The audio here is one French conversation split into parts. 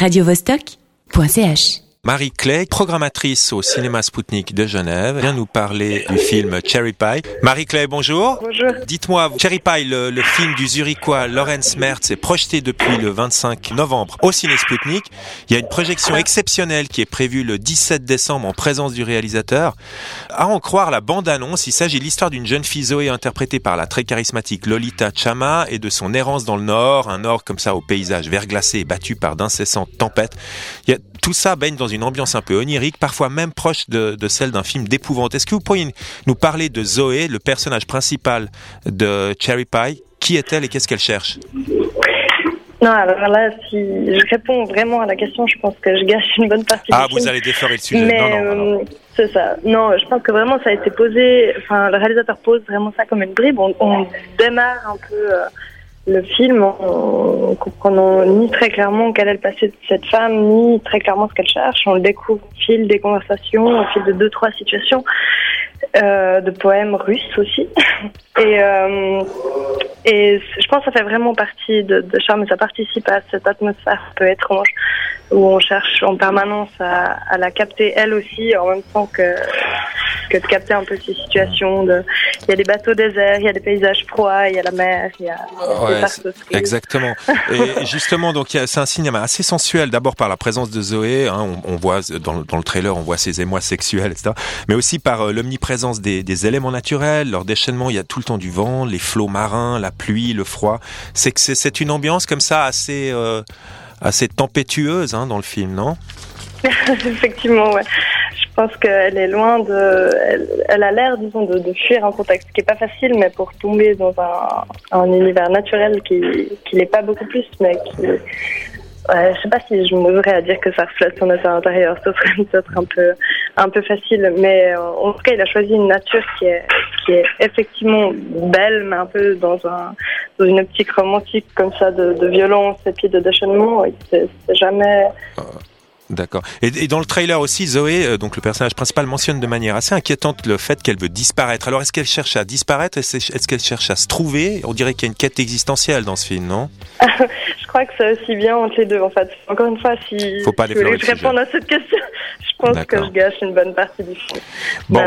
Radio Vostok.ch. Marie Clay, programmatrice au cinéma Spoutnik de Genève, vient nous parler du film Cherry Pie. Marie Clay, bonjour. Bonjour. Dites-moi, Cherry Pie, le film du Zurichois Lorenz Merz est projeté depuis le 25 novembre au ciné Spoutnik. Il y a une projection exceptionnelle qui est prévue le 17 décembre en présence du réalisateur. À en croire la bande-annonce, il s'agit de l'histoire d'une jeune fille Zoé interprétée par la très charismatique Lolita Chama et de son errance dans le Nord, un Nord comme ça au paysage verglacé et battu par d'incessantes tempêtes. Tout ça baigne dans une ambiance un peu onirique, parfois même proche de celle d'un film d'épouvante. Est-ce que vous pourriez nous parler de Zoé, le personnage principal de Cherry Pie? Qui est-elle et qu'est-ce qu'elle cherche? Non, alors là, si je réponds vraiment à la question, je pense que je gâche une bonne partie du film. Ah, vous allez déflorer le sujet. Mais non. C'est ça. Non, je pense que vraiment ça a été posé, enfin le réalisateur pose vraiment ça comme une bribe. On démarre un peu... le film en comprenant ni très clairement quel est le passé de cette femme, ni très clairement ce qu'elle cherche. On le découvre au fil des conversations, au fil de 2-3 situations, de poèmes russes aussi. Et je pense que ça fait vraiment partie de charme et ça participe à cette atmosphère un peu étrange où on cherche en permanence à la capter elle aussi, en même temps que de capter un peu ces situations. Il y a des bateaux déserts, il y a des paysages froids, il y a la mer, il y a des parcs aussi. Exactement. Et justement, donc, c'est un cinéma assez sensuel, d'abord par la présence de Zoé, on voit dans le trailer, on voit ses émois sexuels, etc. Mais aussi par l'omniprésence des éléments naturels, leur déchaînement, il y a tout le temps du vent, les flots marins, la pluie, le froid. C'est une ambiance comme ça assez tempétueuse dans le film, non? Effectivement, ouais. Je pense qu'elle est loin de... Elle a l'air, disons, de fuir un contexte qui n'est pas facile, mais pour tomber dans un univers naturel qui n'est pas beaucoup plus, mais qui... Ouais, je sais pas si je m'ouvrais à dire que ça reflète son état intérieur, ça serait peut-être un peu facile, mais en tout cas, il a choisi une nature qui est effectivement belle, mais un peu dans une optique romantique comme ça, de violence et puis de déchaînement. C'est jamais... D'accord. Et dans le trailer aussi, Zoé, donc le personnage principal, mentionne de manière assez inquiétante le fait qu'elle veut disparaître. Alors, est-ce qu'elle cherche à disparaître? Est-ce qu'elle cherche à se trouver? On dirait qu'il y a une quête existentielle dans ce film, non? Je crois que c'est aussi bien entre les deux, en fait. Encore une fois, si vous voulez répondre à cette question, je pense que je gâche une bonne partie du film. Bon.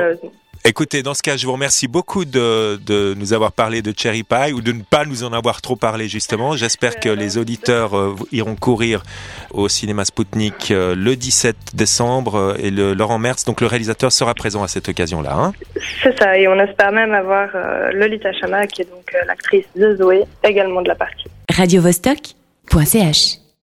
Écoutez, dans ce cas, je vous remercie beaucoup de nous avoir parlé de Cherry Pie ou de ne pas nous en avoir trop parlé, justement. J'espère que les auditeurs iront courir au cinéma Spoutnik le 17 décembre et Laurent Merz, donc le réalisateur, sera présent à cette occasion-là. C'est ça, et on espère même avoir Lolita Chama, qui est donc l'actrice de Zoé, également de la partie. Radio Vostok.ch